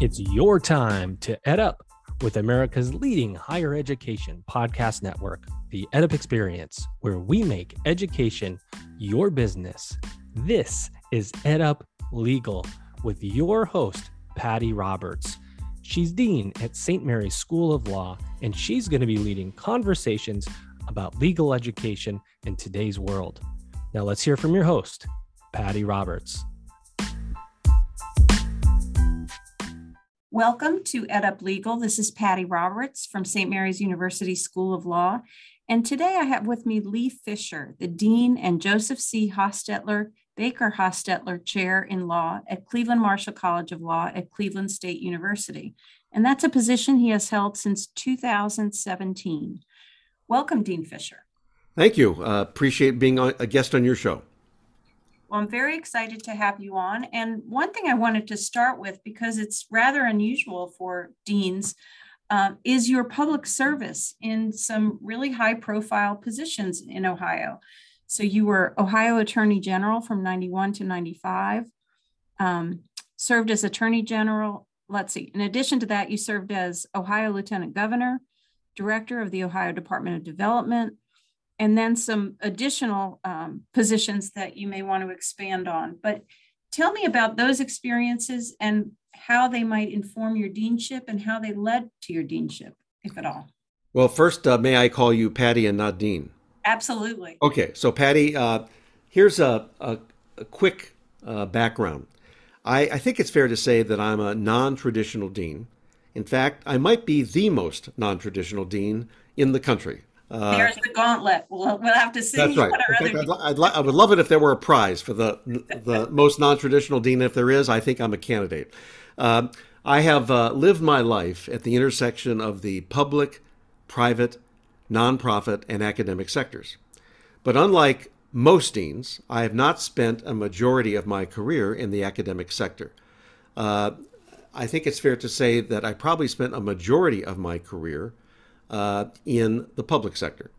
It's your time to ed up with America's leading higher education podcast network, the Ed Up Experience, where we make education your business. This is Ed Up Legal with your host, Patty Roberts. She's dean at St. Mary's School of Law, and she's going to be leading conversations about legal education in today's world. Now let's hear from your host, Patty Roberts. Welcome to Ed Up Legal. This is Patty Roberts from St. Mary's University School of Law. And today I have with me Lee Fisher, the Dean and Joseph C. Hostetler, Baker Hostetler Chair in Law at Cleveland Marshall College of Law at Cleveland State University. And that's a position he has held since 2017. Welcome, Dean Fisher. Thank you. Appreciate being a guest on your show. Well, I'm very excited to have you on. And one thing I wanted to start with, because it's rather unusual for deans, is your public service in some really high profile positions in Ohio. So you were Ohio Attorney General from 91 to 95, served as Attorney General. In addition to that, you served as Ohio Lieutenant Governor, Director of the Ohio Department of Development, and then some additional positions that you may want to expand on. But tell me about those experiences and how they might inform your deanship and how they led to your deanship, if at all. Well, first, may I call you Patty and not Dean? Absolutely. Okay, so Patty, here's a quick background. I think it's fair to say that I'm a non-traditional dean. In fact, I might be the most non-traditional dean in the country. There's the gauntlet. We'll have to see. That's right. I would love it if there were a prize for the most non-traditional dean. If there is, I think I'm a candidate. I have lived my life at the intersection of the public, private, nonprofit, and academic sectors. But unlike most deans, I have not spent a majority of my career in the academic sector. I think it's fair to say that I probably spent a majority of my career in the public sector.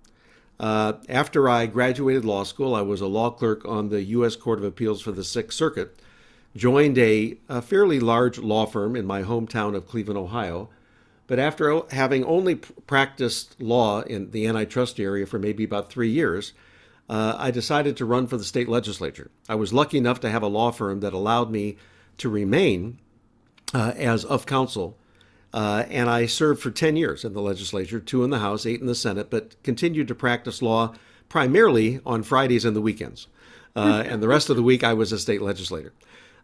After I graduated law school, I was a law clerk on the U.S. Court of Appeals for the Sixth Circuit, joined a fairly large law firm in my hometown of Cleveland, Ohio. But after having only practiced law in the antitrust area for maybe about 3 years, I decided to run for the state legislature. I was lucky enough to have a law firm that allowed me to remain as of counsel. And I served for 10 years in the legislature, 2 in the House, 8 in the Senate, but continued to practice law primarily on Fridays and the weekends. And the rest of the week, I was a state legislator.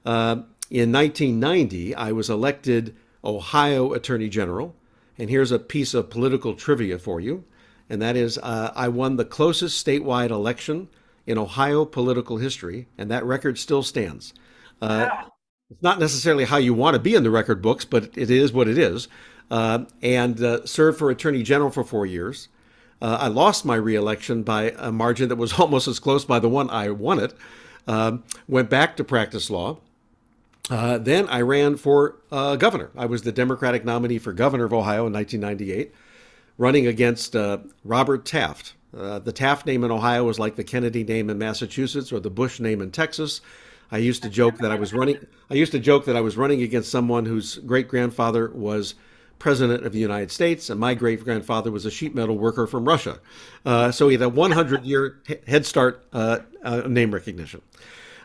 In 1990, I was elected Ohio Attorney General. And here's a piece of political trivia for you. And that is, I won the closest statewide election in Ohio political history. And that record still stands. Wow. It's not necessarily how you want to be in the record books, but it is what it is. And served for Attorney General for 4 years. I lost my reelection by a margin that was almost as close by the one I won it. Went back to practice law. Then I ran for governor. I was the Democratic nominee for governor of Ohio in 1998, running against Robert Taft. The Taft name in Ohio was like the Kennedy name in Massachusetts or the Bush name in Texas. I used to joke that I was running against someone whose great-grandfather was president of the United States, and my great-grandfather was a sheet metal worker from Russia. So he had a 100-year head start name recognition.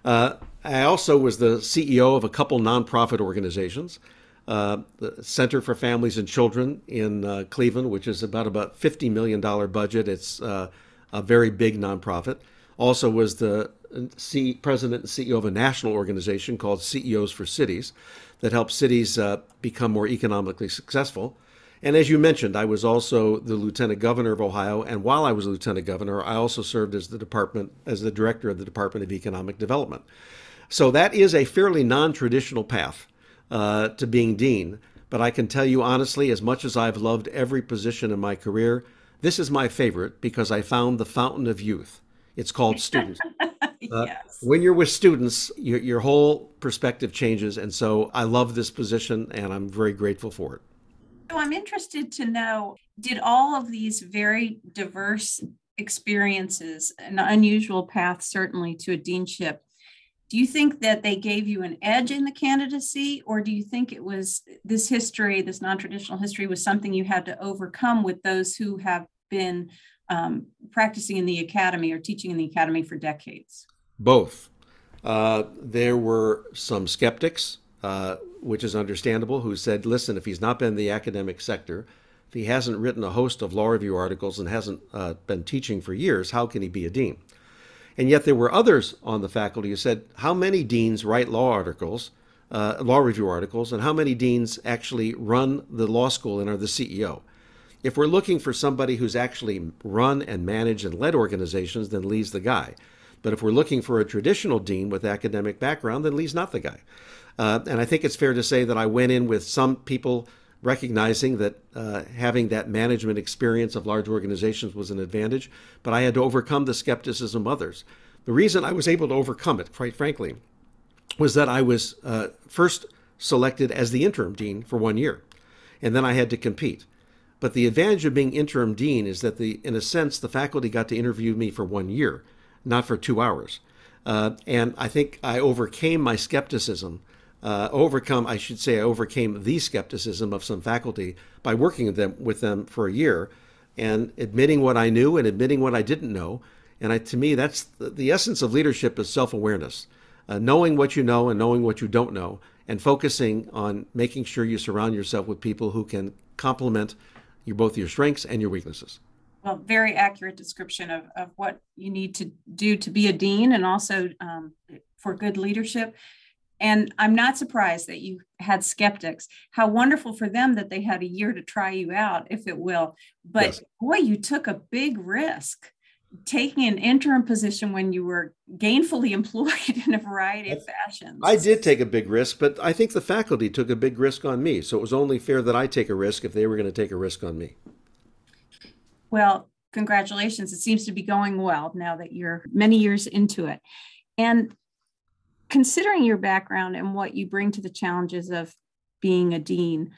I also was the CEO of a couple nonprofit organizations, the Center for Families and Children in Cleveland, which is about $50 million budget. It's a very big nonprofit. Also was the president and CEO of a national organization called CEOs for Cities that helps cities become more economically successful. And as you mentioned, I was also the lieutenant governor of Ohio. And while I was lieutenant governor, I also served as the director of the Department of Economic Development. So that is a fairly non-traditional path to being dean. But I can tell you honestly, as much as I've loved every position in my career, this is my favorite because I found the fountain of youth. It's called students. Yes. When you're with students, your whole perspective changes. And so I love this position and I'm very grateful for it. So I'm interested to know, did all of these very diverse experiences, an unusual path certainly to a deanship, Do you think that they gave you an edge in the candidacy, or do you think it was this history, this non-traditional history, was something you had to overcome with those who have been practicing in the academy or teaching in the academy for decades? Both. There were some skeptics, which is understandable, who said, listen, if he's not been in the academic sector, if he hasn't written a host of law review articles and hasn't been teaching for years, how can he be a dean? And yet there were others on the faculty who said, how many deans write law articles, law review articles, and how many deans actually run the law school and are the CEO? If we're looking for somebody who's actually run and managed and led organizations, then Lee's the guy. But if we're looking for a traditional dean with academic background, then Lee's not the guy. And I think it's fair to say that I went in with some people recognizing that having that management experience of large organizations was an advantage, but I had to overcome the skepticism of others. The reason I was able to overcome it, quite frankly, was that I was first selected as the interim dean for 1 year, and then I had to compete. But the advantage of being interim dean is that, in a sense, the faculty got to interview me for 1 year, not for 2 hours. And I think I overcame my skepticism. I overcame the skepticism of some faculty by working with them for a year and admitting what I knew and admitting what I didn't know. And to me, that's the essence of leadership is self-awareness, knowing what you know and knowing what you don't know, and focusing on making sure you surround yourself with people who can complement both your strengths and your weaknesses. Well, very accurate description of what you need to do to be a dean and also for good leadership. And I'm not surprised that you had skeptics. How wonderful for them that they had a year to try you out, if it will. But yes. Boy, you took a big risk taking an interim position when you were gainfully employed in a variety of fashions. I did take a big risk, but I think the faculty took a big risk on me. So it was only fair that I take a risk if they were going to take a risk on me. Well, congratulations. It seems to be going well now that you're many years into it. And considering your background and what you bring to the challenges of being a dean,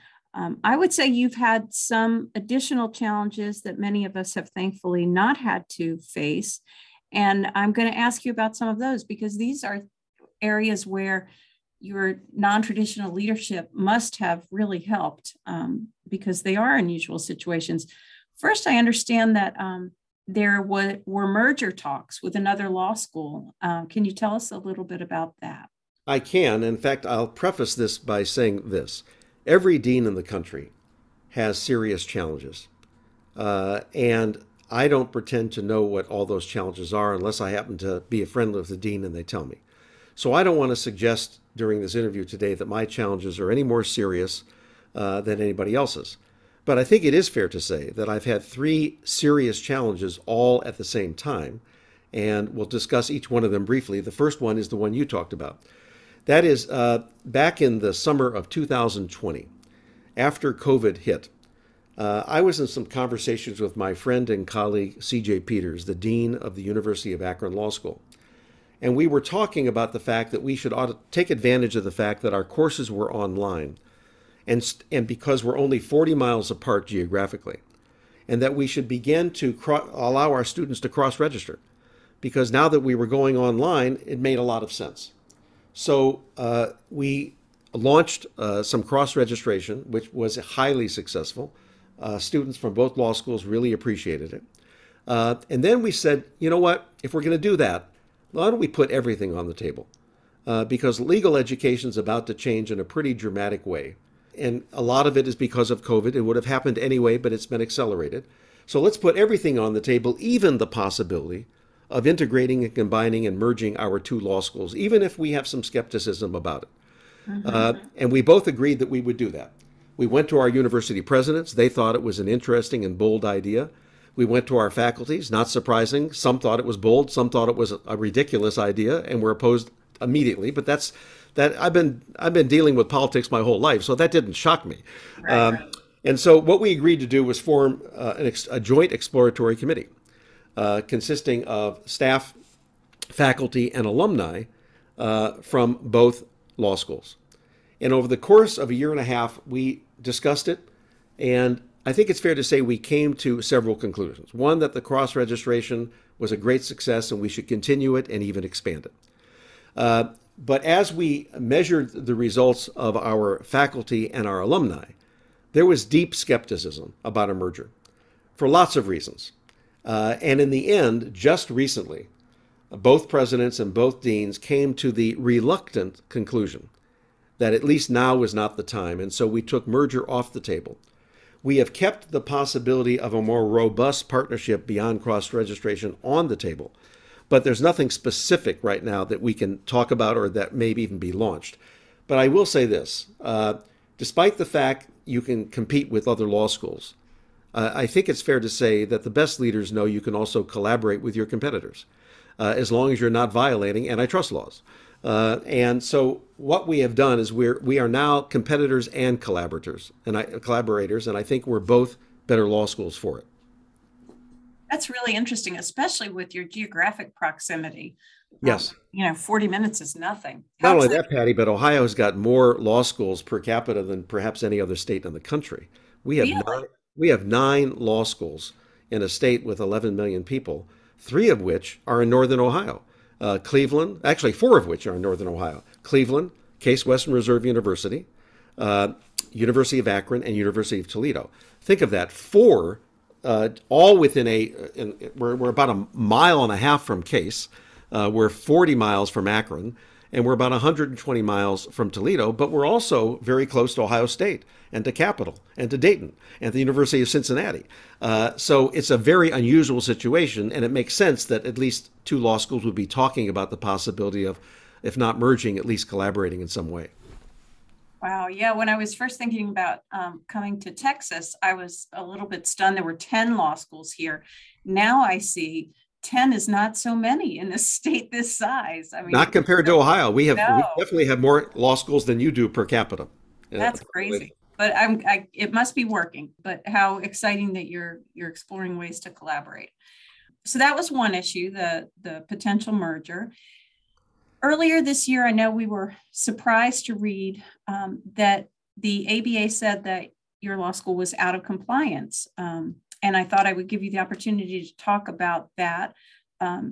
I would say you've had some additional challenges that many of us have thankfully not had to face. And I'm going to ask you about some of those, because these are areas where your non-traditional leadership must have really helped, because they are unusual situations. First, I understand that there were merger talks with another law school. Can you tell us a little bit about that? I can. In fact, I'll preface this by saying this. Every dean in the country has serious challenges. And I don't pretend to know what all those challenges are unless I happen to be a friend of the dean and they tell me. So I don't want to suggest during this interview today that my challenges are any more serious than anybody else's. But I think it is fair to say that I've had three serious challenges all at the same time, and we'll discuss each one of them briefly. The first one is the one you talked about. That is back in the summer of 2020, after COVID hit, I was in some conversations with my friend and colleague, CJ Peters, the dean of the University of Akron Law School. And we were talking about the fact that we should ought to take advantage of the fact that our courses were online, and because we're only 40 miles apart geographically, and that we should begin to allow our students to cross-register, because now that we were going online, it made a lot of sense. So we launched some cross-registration, which was highly successful. Students from both law schools really appreciated it. And then we said, you know what, if we're going to do that, why don't we put everything on the table? Because legal education is about to change in a pretty dramatic way. And a lot of it is because of COVID. It would have happened anyway, but it's been accelerated. So let's put everything on the table, even the possibility of integrating and combining and merging our two law schools, even if we have some skepticism about it. Mm-hmm. And we both agreed that we would do that. We went to our university presidents. They thought it was an interesting and bold idea. We went to our faculties, not surprising. Some thought it was bold. Some thought it was a ridiculous idea and were opposed immediately, but that's that. I've been dealing with politics my whole life, so that didn't shock me. Right. And so what we agreed to do was form a joint exploratory committee consisting of staff, faculty, and alumni from both law schools. And over the course of a year and a half, we discussed it, and I think it's fair to say we came to several conclusions. One, that the cross-registration was a great success and we should continue it and even expand it. But as we measured the results of our faculty and our alumni, there was deep skepticism about a merger for lots of reasons. And in the end, just recently, both presidents and both deans came to the reluctant conclusion that at least now was not the time, and so we took merger off the table. We have kept the possibility of a more robust partnership beyond cross-registration on the table, but there's nothing specific right now that we can talk about or that may even be launched. But I will say this, despite the fact you can compete with other law schools, I think it's fair to say that the best leaders know you can also collaborate with your competitors, as long as you're not violating antitrust laws. And so what we have done is we are now competitors and collaborators, and I think we're both better law schools for it. That's really interesting, especially with your geographic proximity. Yes. 40 minutes is nothing. Not only that, Patty, but Ohio's got more law schools per capita than perhaps any other state in the country. We have nine law schools in a state with 11 million people, three of which are in Northern Ohio. Cleveland, actually four of which are in Northern Ohio, Cleveland, Case Western Reserve University, University of Akron, and University of Toledo. Think of that, four, all within we're about a mile and a half from Case, we're 40 miles from Akron, and we're about 120 miles from Toledo, but we're also very close to Ohio State and to Capital and to Dayton and the University of Cincinnati. So it's a very unusual situation, and it makes sense that at least two law schools would be talking about the possibility of, if not merging, at least collaborating in some way. Wow. Yeah. When I was first thinking about coming to Texas, I was a little bit stunned. There were 10 law schools here. Now I see 10 is not so many in a state this size. I mean, not compared to Ohio. We definitely have more law schools than you do per capita. That's crazy. But it must be working. But how exciting that you're exploring ways to collaborate. So that was one issue, the potential merger. Earlier this year, I know we were surprised to read that the ABA said that your law school was out of compliance. And I thought I would give you the opportunity to talk about that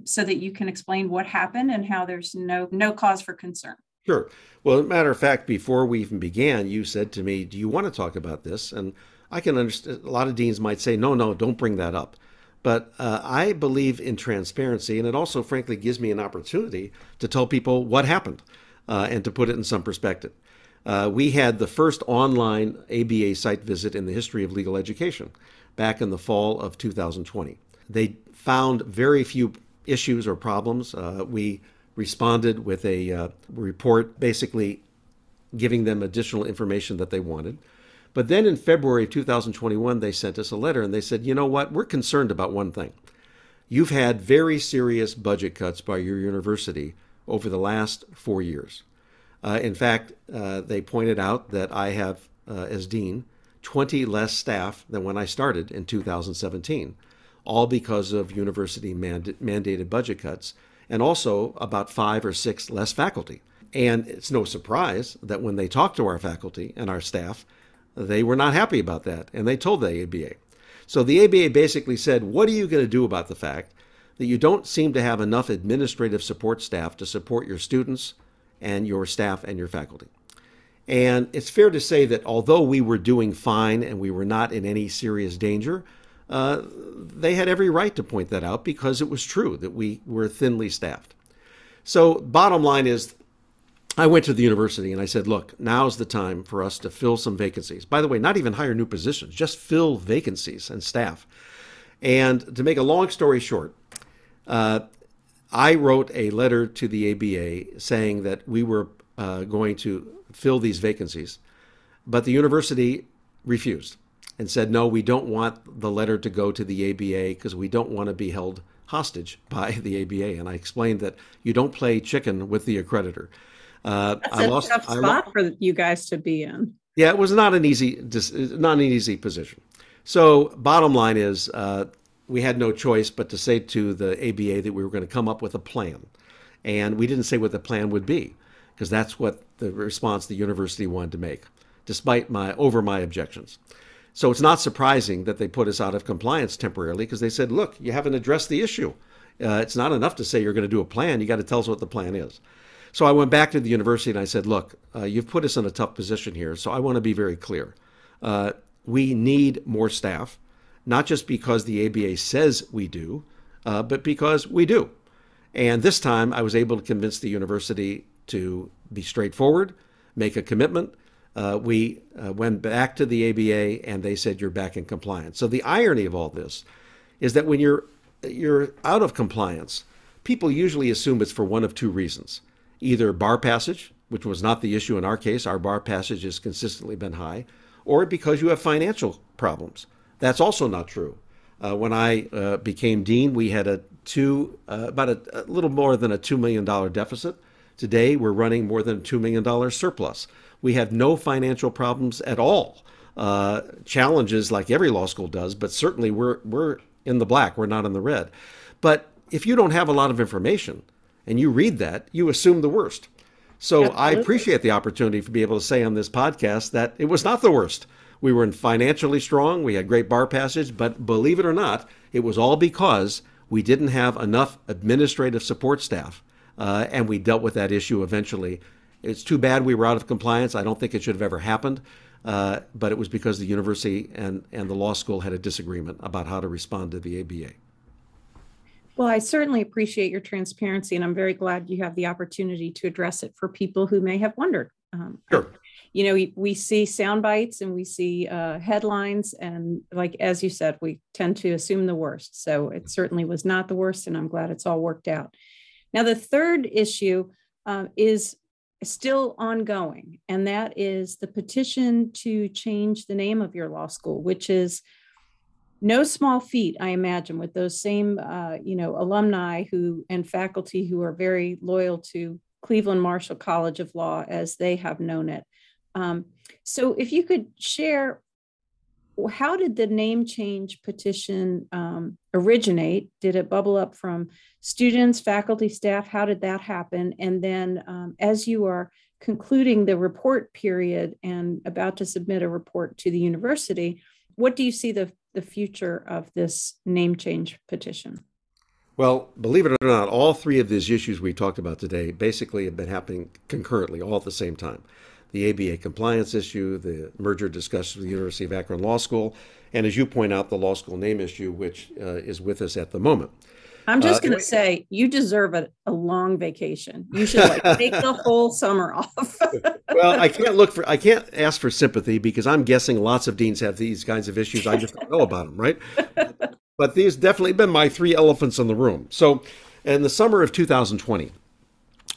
so that you can explain what happened and how there's no cause for concern. Sure. Well, as a matter of fact, before we even began, you said to me, do you want to talk about this? And I can understand a lot of deans might say, no, don't bring that up. But I believe in transparency, and it also, frankly, gives me an opportunity to tell people what happened and to put it in some perspective. We had the first online ABA site visit in the history of legal education back in the fall of 2020. They found very few issues or problems. We responded with a report basically giving them additional information that they wanted. But then in February of 2021, they sent us a letter and they said, you know what, we're concerned about one thing. You've had very serious budget cuts by your university over the last 4 years. In fact, they pointed out that I have, as dean, 20 less staff than when I started in 2017, all because of university mandated budget cuts, and also about 5 or 6 less faculty. And it's no surprise that when they talked to our faculty and our staff, they were not happy about that, and they told the ABA. So the ABA basically said, what are you going to do about the fact that you don't seem to have enough administrative support staff to support your students and your staff and your faculty? And it's fair to say that although we were doing fine and we were not in any serious danger, they had every right to point that out because it was true that we were thinly staffed. So bottom line is, I went to the university and I said, look, now's the time for us to fill some vacancies. By the way, not even hire new positions, just fill vacancies and staff. And to make a long story short, I wrote a letter to the ABA saying that we were going to fill these vacancies, but the university refused and said, no, we don't want the letter to go to the ABA because we don't want to be held hostage by the ABA. And I explained that you don't play chicken with the accreditor. That's a tough spot for you guys to be in. Yeah, it was not an easy position. So bottom line is we had no choice but to say to the ABA that we were going to come up with a plan. And we didn't say what the plan would be because that's what the response the university wanted to make, despite my objections. So it's not surprising that they put us out of compliance temporarily because they said, look, you haven't addressed the issue. It's not enough to say you're going to do a plan. You got to tell us what the plan is. So I went back to the university and I said, look, you've put us in a tough position here, so I want to be very clear. We need more staff, not just because the ABA says we do, but because we do. And this time I was able to convince the university to be straightforward, make a commitment. We went back to the ABA and they said, you're back in compliance. So the irony of all this is that when you're out of compliance, people usually assume it's for one of two reasons. Either bar passage, which was not the issue in our case, our bar passage has consistently been high, or because you have financial problems. That's also not true. When I became dean, we had about a little more than a $2 million deficit. Today, we're running more than a $2 million surplus. We have no financial problems at all. Challenges like every law school does, but certainly we're in the black, we're not in the red. But if you don't have a lot of information and you read that, you assume the worst. So absolutely. I appreciate the opportunity to be able to say on this podcast that it was not the worst. We were financially strong, we had great bar passage, but believe it or not, it was all because we didn't have enough administrative support staff, and we dealt with that issue eventually. It's too bad we were out of compliance. I don't think it should have ever happened, but it was because the university and the law school had a disagreement about how to respond to the ABA. Well, I certainly appreciate your transparency, and I'm very glad you have the opportunity to address it for people who may have wondered. Sure. You know, we see sound bites and we see headlines, and like, as you said, we tend to assume the worst. So it certainly was not the worst, and I'm glad it's all worked out. Now, the third issue is still ongoing, and that is the petition to change the name of your law school, which is no small feat, I imagine, with those same, alumni who and faculty who are very loyal to Cleveland Marshall College of Law as they have known it. So if you could share, how did the name change petition originate? Did it bubble up from students, faculty, staff? How did that happen? And then as you are concluding the report period and about to submit a report to the university, what do you see the future of this name change petition? Well, believe it or not, all three of these issues we talked about today basically have been happening concurrently, all at the same time. The ABA compliance issue, the merger discussions with the University of Akron Law School, and as you point out, the law school name issue, which is with us at the moment. I'm just going to say, you deserve a long vacation. You should take the whole summer off. Well, I can't ask for sympathy because I'm guessing lots of deans have these kinds of issues. I just don't know about them, right? But these definitely been my three elephants in the room. So in the summer of 2020,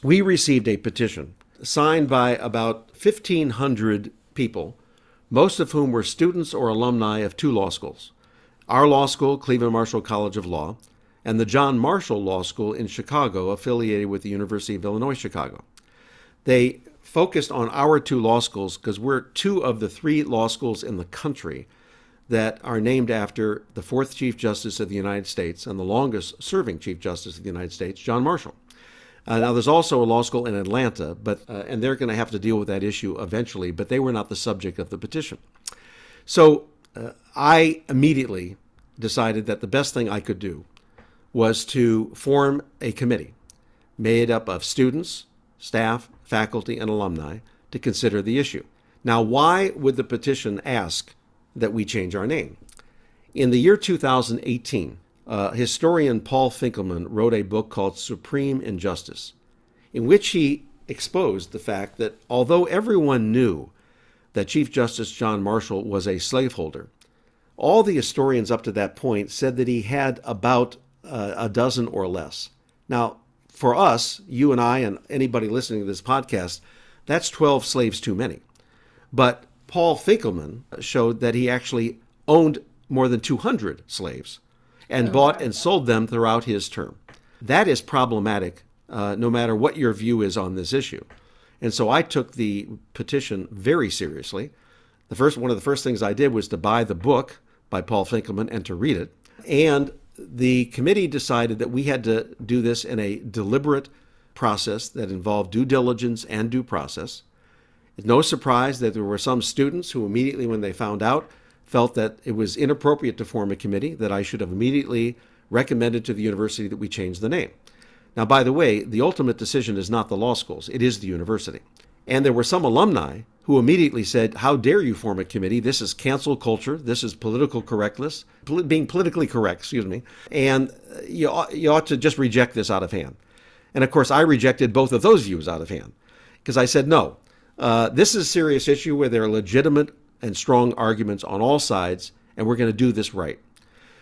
we received a petition signed by about 1,500 people, most of whom were students or alumni of two law schools. Our law school, Cleveland Marshall College of Law, and the John Marshall Law School in Chicago, affiliated with the University of Illinois Chicago. They focused on our two law schools because we're two of the three law schools in the country that are named after the fourth Chief Justice of the United States and the longest serving Chief Justice of the United States, John Marshall. Now, there's also a law school in Atlanta, but and they're going to have to deal with that issue eventually, but they were not the subject of the petition. So I immediately decided that the best thing I could do was to form a committee made up of students, staff, faculty, and alumni to consider the issue. Now, why would the petition ask that we change our name? In the year 2018, historian Paul Finkelman wrote a book called Supreme Injustice, in which he exposed the fact that although everyone knew that Chief Justice John Marshall was a slaveholder, all the historians up to that point said that he had about a dozen or less. Now, for us, you and I and anybody listening to this podcast, that's 12 slaves too many. But Paul Finkelman showed that he actually owned more than 200 slaves and bought and sold them throughout his term. That is problematic no matter what your view is on this issue. And so I took the petition very seriously. One of the first things I did was to buy the book by Paul Finkelman and to read it. And the committee decided that we had to do this in a deliberate process that involved due diligence and due process. It's no surprise that there were some students who immediately, when they found out, felt that it was inappropriate to form a committee, that I should have immediately recommended to the university that we change the name. Now, by the way, the ultimate decision is not the law schools. It is the university. And there were some alumni who immediately said, how dare you form a committee? This is cancel culture. This is political correctness, being politically correct, excuse me. And you ought to just reject this out of hand. And of course, I rejected both of those views out of hand because I said, no, this is a serious issue where there are legitimate and strong arguments on all sides, and we're going to do this right.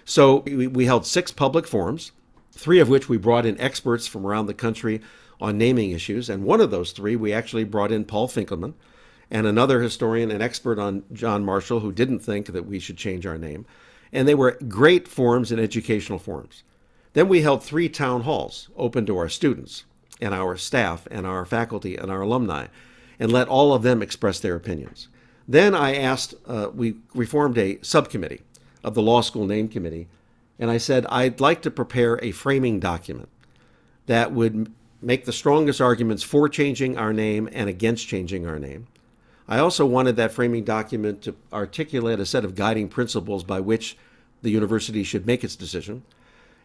So we held 6 public forums, 3 of which we brought in experts from around the country on naming issues. And one of those 3, we actually brought in Paul Finkelman and another historian and expert on John Marshall who didn't think that we should change our name. And they were great forums and educational forums. Then we held 3 town halls open to our students and our staff and our faculty and our alumni and let all of them express their opinions. Then I asked, we formed a subcommittee of the law school name committee, and I said, I'd like to prepare a framing document that would make the strongest arguments for changing our name and against changing our name. I also wanted that framing document to articulate a set of guiding principles by which the university should make its decision.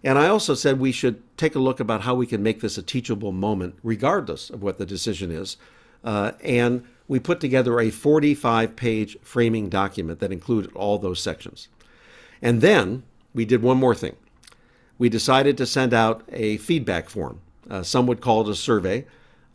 And I also said we should take a look about how we can make this a teachable moment, regardless of what the decision is. And we put together a 45-page framing document that included all those sections. And then we did one more thing. We decided to send out a feedback form. Some would call it a survey.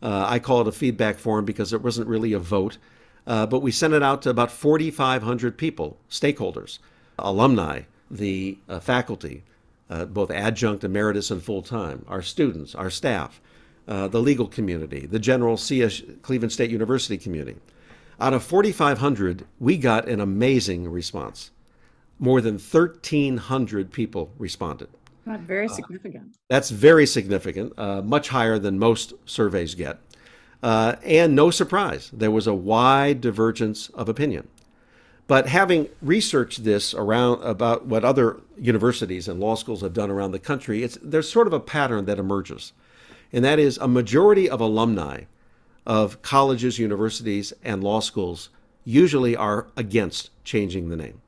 I call it a feedback form because it wasn't really a vote. But we sent it out to about 4,500 people, stakeholders, alumni, the faculty, both adjunct, emeritus, and full-time, our students, our staff, the legal community, the general Cleveland State University community. Out of 4,500, we got an amazing response. More than 1,300 people responded. Not very significant. That's very significant, much higher than most surveys get. And no surprise, there was a wide divergence of opinion. But having researched this around about what other universities and law schools have done around the country, there's sort of a pattern that emerges. And that is a majority of alumni of colleges, universities, and law schools usually are against changing the name.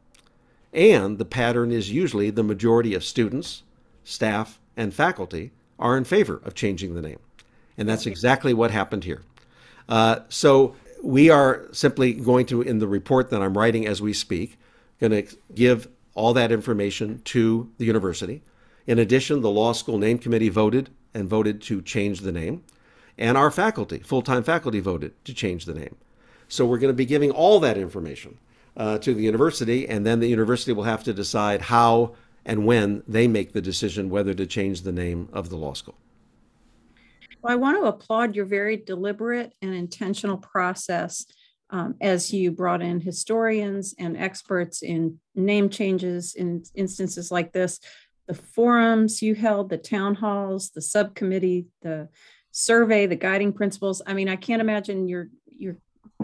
And the pattern is usually the majority of students, staff, and faculty are in favor of changing the name. And that's exactly what happened here. So we are simply going to, in the report that I'm writing as we speak, going to give all that information to the university. In addition, the law school name committee voted to change the name. And our faculty, full-time faculty, voted to change the name. So we're going to be giving all that information to the university, and then the university will have to decide how and when they make the decision whether to change the name of the law school. Well, I want to applaud your very deliberate and intentional process as you brought in historians and experts in name changes in instances like this, the forums you held, the town halls, the subcommittee, the survey, the guiding principles. I mean, I can't imagine you're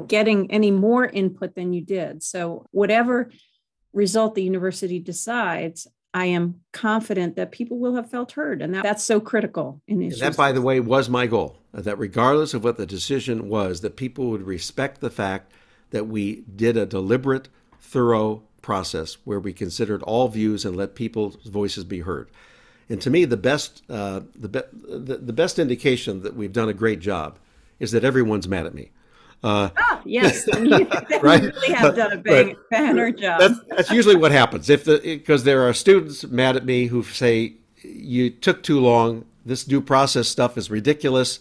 getting any more input than you did. So whatever result the university decides, I am confident that people will have felt heard. And that's so critical in issues. And that, by the way, was my goal, that regardless of what the decision was, that people would respect the fact that we did a deliberate, thorough process where we considered all views and let people's voices be heard. And to me, the best indication that we've done a great job is that everyone's mad at me. Yes, and you definitely have done a banner job. That's usually what happens, because there are students mad at me who say, you took too long, this due process stuff is ridiculous,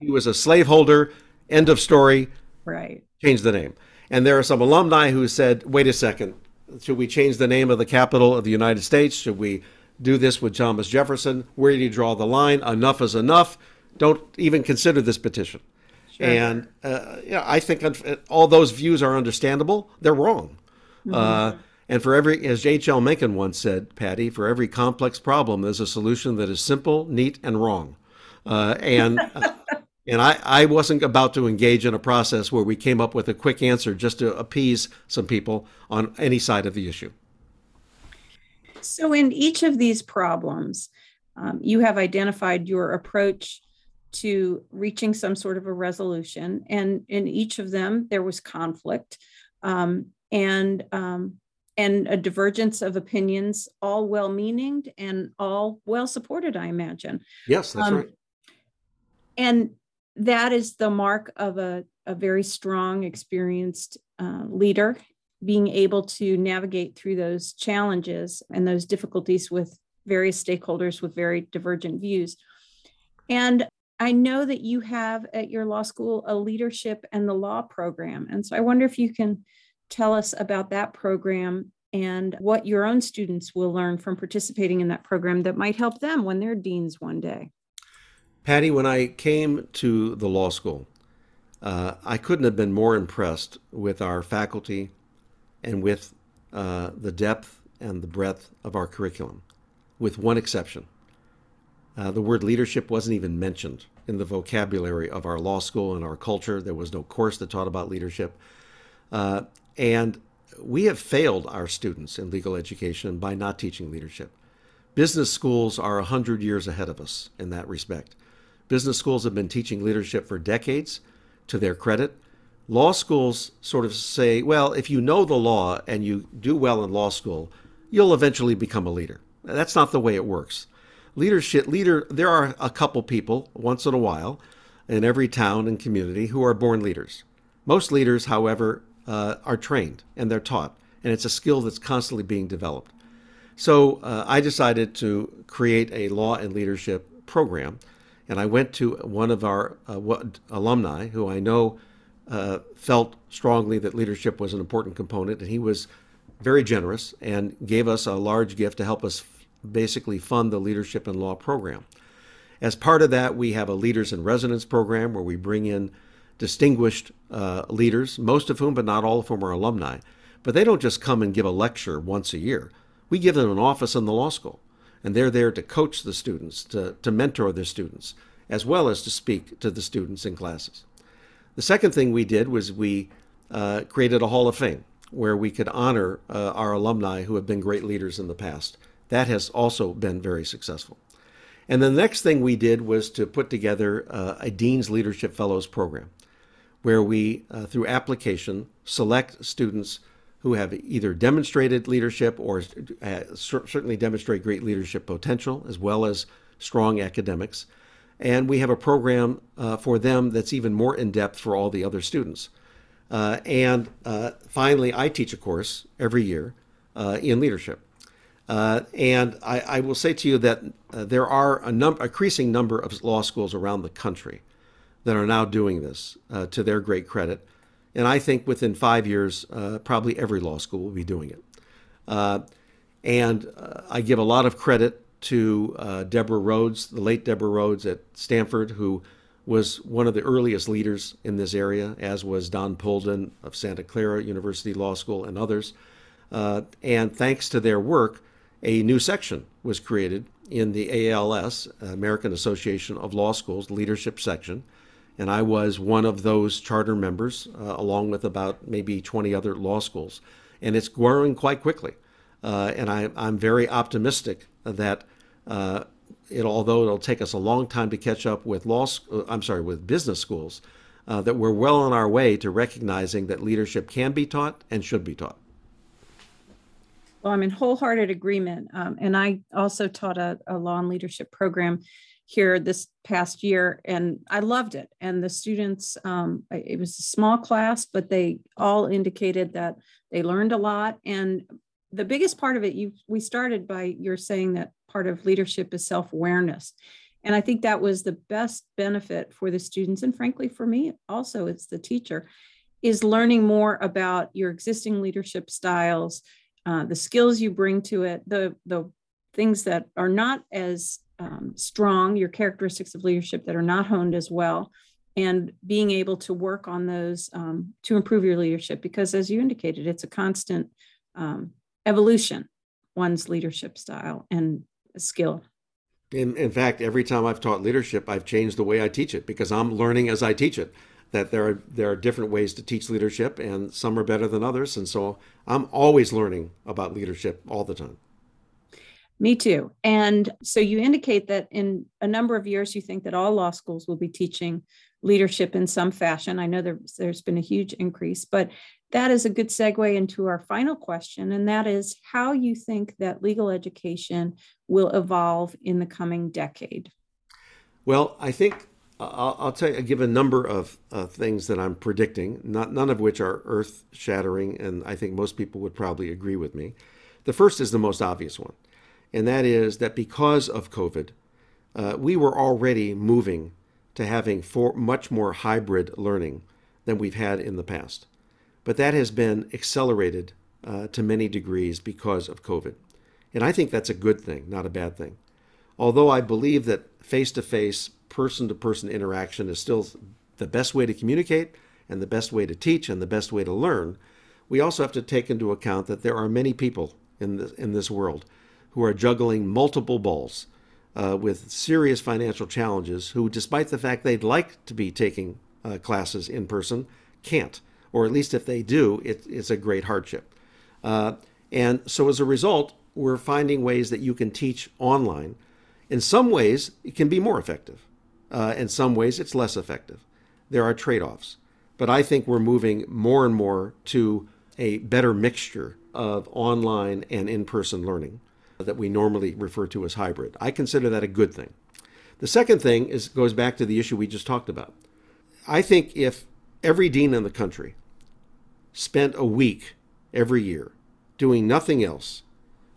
he was a slaveholder, end of story, right? Change the name. And there are some alumni who said, wait a second, should we change the name of the capital of the United States? Should we do this with Thomas Jefferson? Where do you draw the line? Enough is enough. Don't even consider this petition. Sure. And I think all those views are understandable. They're wrong. Mm-hmm. And for every, as H.L. Mencken once said, Patty, for every complex problem, there's a solution that is simple, neat, and wrong. And I wasn't about to engage in a process where we came up with a quick answer just to appease some people on any side of the issue. So in each of these problems, you have identified your approach to reaching some sort of a resolution. And in each of them, there was conflict. and a divergence of opinions, all well-meaning and all well-supported, I imagine. Yes, that's right. And that is the mark of a very strong, experienced leader, being able to navigate through those challenges and those difficulties with various stakeholders with very divergent views. And I know that you have at your law school a leadership and the law program. And so I wonder if you can tell us about that program and what your own students will learn from participating in that program that might help them when they're deans one day. Patty, when I came to the law school, I couldn't have been more impressed with our faculty and with the depth and the breadth of our curriculum, with one exception. The word leadership wasn't even mentioned in the vocabulary of our law school and our culture. There was no course that taught about leadership. And we have failed our students in legal education by not teaching leadership. Business schools are 100 years ahead of us in that respect. Business schools have been teaching leadership for decades, to their credit. Law schools sort of say, well, if you know the law and you do well in law school, you'll eventually become a leader. That's not the way it works. There are a couple people once in a while in every town and community who are born leaders. Most leaders, however, are trained and they're taught, and it's a skill that's constantly being developed. So I decided to create a law and leadership program, and I went to one of our alumni who I know felt strongly that leadership was an important component, and he was very generous and gave us a large gift to help us basically fund the leadership and law program. As part of that, we have a leaders in residence program where we bring in distinguished leaders, most of whom, but not all of whom, are alumni. But they don't just come and give a lecture once a year. We give them an office in the law school, and they're there to coach the students, to mentor the students, as well as to speak to the students in classes. The second thing we did was we created a Hall of Fame where we could honor our alumni who have been great leaders in the past. That has also been very successful. And the next thing we did was to put together a Dean's Leadership Fellows program, where we, through application, select students who have either demonstrated leadership or certainly demonstrate great leadership potential, as well as strong academics. And we have a program for them that's even more in-depth for all the other students. Finally, I teach a course every year in leadership. And I will say to you that there are an increasing number of law schools around the country that are now doing this to their great credit. And I think within 5 years, probably every law school will be doing it. I give a lot of credit to Deborah Rhodes, the late Deborah Rhodes at Stanford, who was one of the earliest leaders in this area, as was Don Polden of Santa Clara University Law School and others. And thanks to their work, a new section was created in the AALS, American Association of Law Schools, leadership section. And I was one of those charter members, along with about maybe 20 other law schools. And it's growing quite quickly. And I'm very optimistic that although it'll take us a long time to catch up with with business schools, that we're well on our way to recognizing that leadership can be taught and should be taught. Well, I'm in wholehearted agreement. And I also taught a law and leadership program here this past year, and I loved it. And the students, it was a small class, but they all indicated that they learned a lot. And the biggest part of it, we started by you're saying that part of leadership is self-awareness. And I think that was the best benefit for the students. And frankly, for me, also, it's the teacher, is learning more about your existing leadership styles, the skills you bring to it, the things that are not as strong, your characteristics of leadership that are not honed as well, and being able to work on those to improve your leadership. Because as you indicated, it's a constant evolution, one's leadership style and skill. In fact, every time I've taught leadership, I've changed the way I teach it because I'm learning as I teach it. That there are different ways to teach leadership, and some are better than others. And so I'm always learning about leadership all the time. Me too. And so you indicate that in a number of years, you think that all law schools will be teaching leadership in some fashion. I know there's been a huge increase, but that is a good segue into our final question. And that is how you think that legal education will evolve in the coming decade. Well, I think I'll tell you, I give a number of things that I'm predicting, none of which are earth shattering. And I think most people would probably agree with me. The first is the most obvious one. And that is that because of COVID, we were already moving to having much more hybrid learning than we've had in the past. But that has been accelerated to many degrees because of COVID. And I think that's a good thing, not a bad thing. Although I believe that face-to-face, person-to-person interaction is still the best way to communicate and the best way to teach and the best way to learn, we also have to take into account that there are many people in this world who are juggling multiple balls with serious financial challenges who, despite the fact they'd like to be taking classes in person, can't. Or at least if they do, it's a great hardship. And so as a result, we're finding ways that you can teach online. In some ways, it can be more effective. In some ways, it's less effective. There are trade-offs. But I think we're moving more and more to a better mixture of online and in-person learning that we normally refer to as hybrid. I consider that a good thing. The second thing goes back to the issue we just talked about. I think if every dean in the country spent a week every year doing nothing else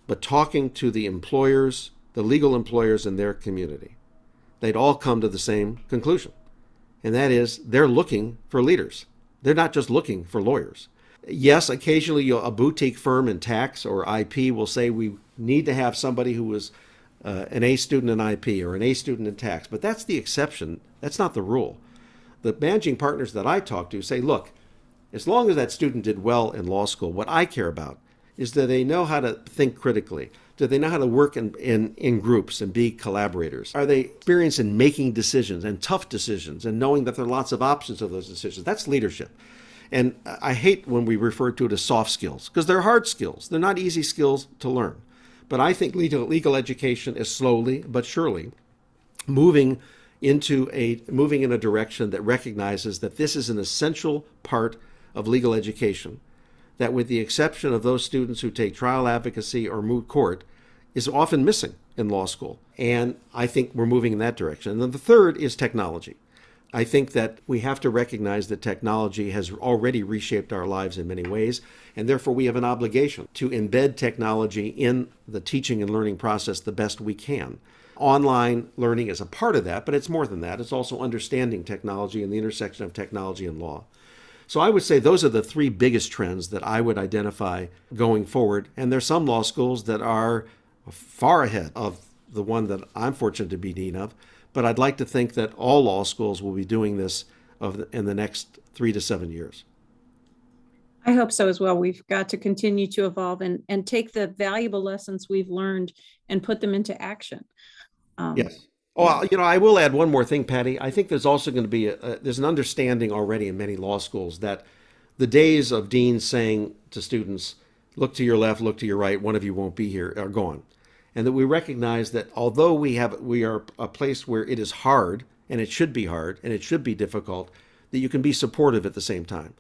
but talking to the employers, the legal employers in their community, they'd all come to the same conclusion. And that is they're looking for leaders. They're not just looking for lawyers. Yes, occasionally a boutique firm in tax or IP will say we need to have somebody who was an A student in IP or an A student in tax, but that's the exception. That's not the rule. The managing partners that I talk to say, look, as long as that student did well in law school, what I care about is that they know how to think critically. Do they know how to work in groups and be collaborators? Are they experienced in making decisions and tough decisions and knowing that there are lots of options of those decisions? That's leadership. And I hate when we refer to it as soft skills because they're hard skills. They're not easy skills to learn. But I think legal education is slowly but surely moving in a direction that recognizes that this is an essential part of legal education, that with the exception of those students who take trial advocacy or moot court, is often missing in law school. And I think we're moving in that direction. And then the third is technology. I think that we have to recognize that technology has already reshaped our lives in many ways, and therefore we have an obligation to embed technology in the teaching and learning process the best we can. Online learning is a part of that, but it's more than that. It's also understanding technology and the intersection of technology and law. So I would say those are the three biggest trends that I would identify going forward. And there's some law schools that are far ahead of the one that I'm fortunate to be dean of. But I'd like to think that all law schools will be doing this in the next 3 to 7 years. I hope so as well. We've got to continue to evolve and take the valuable lessons we've learned and put them into action. Yes. Oh, I will add one more thing, Patty. I think there's also going to be there's an understanding already in many law schools that the days of deans saying to students, look to your left, look to your right, one of you won't be here, are gone. And that we recognize that although we are a place where it is hard, and it should be hard, and it should be difficult, that you can be supportive at the same time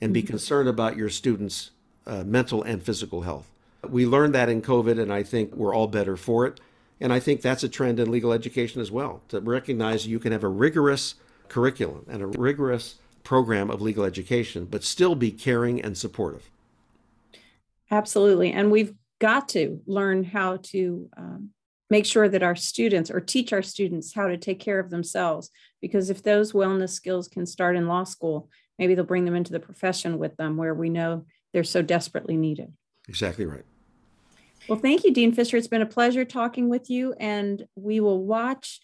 and be concerned about your students' mental and physical health. We learned that in COVID, and I think we're all better for it. And I think that's a trend in legal education as well, to recognize you can have a rigorous curriculum and a rigorous program of legal education, but still be caring and supportive. Absolutely. And we've got to learn how to make sure that our students or teach our students how to take care of themselves, because if those wellness skills can start in law school, maybe they'll bring them into the profession with them where we know they're so desperately needed. Exactly right. Well, thank you, Dean Fisher. It's been a pleasure talking with you, and we will watch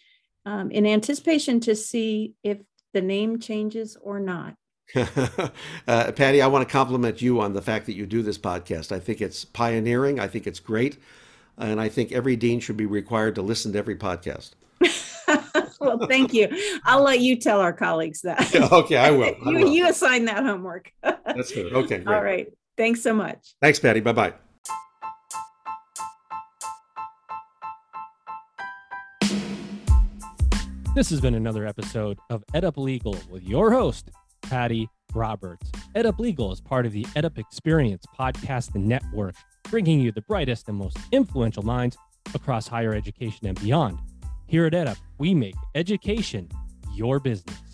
in anticipation to see if the name changes or not. Patty, I want to compliment you on the fact that you do this podcast. I think it's pioneering. I think it's great. And I think every dean should be required to listen to every podcast. Well, thank you. I'll let you tell our colleagues that. Okay, I will. You assign that homework. That's good. Okay, great. All right. Thanks so much. Thanks, Patty. Bye-bye. This has been another episode of EdUp Legal with your host, Patty Roberts. EdUp Legal is part of the EdUp Experience podcast network, bringing you the brightest and most influential minds across higher education and beyond. Here at EdUp, we make education your business.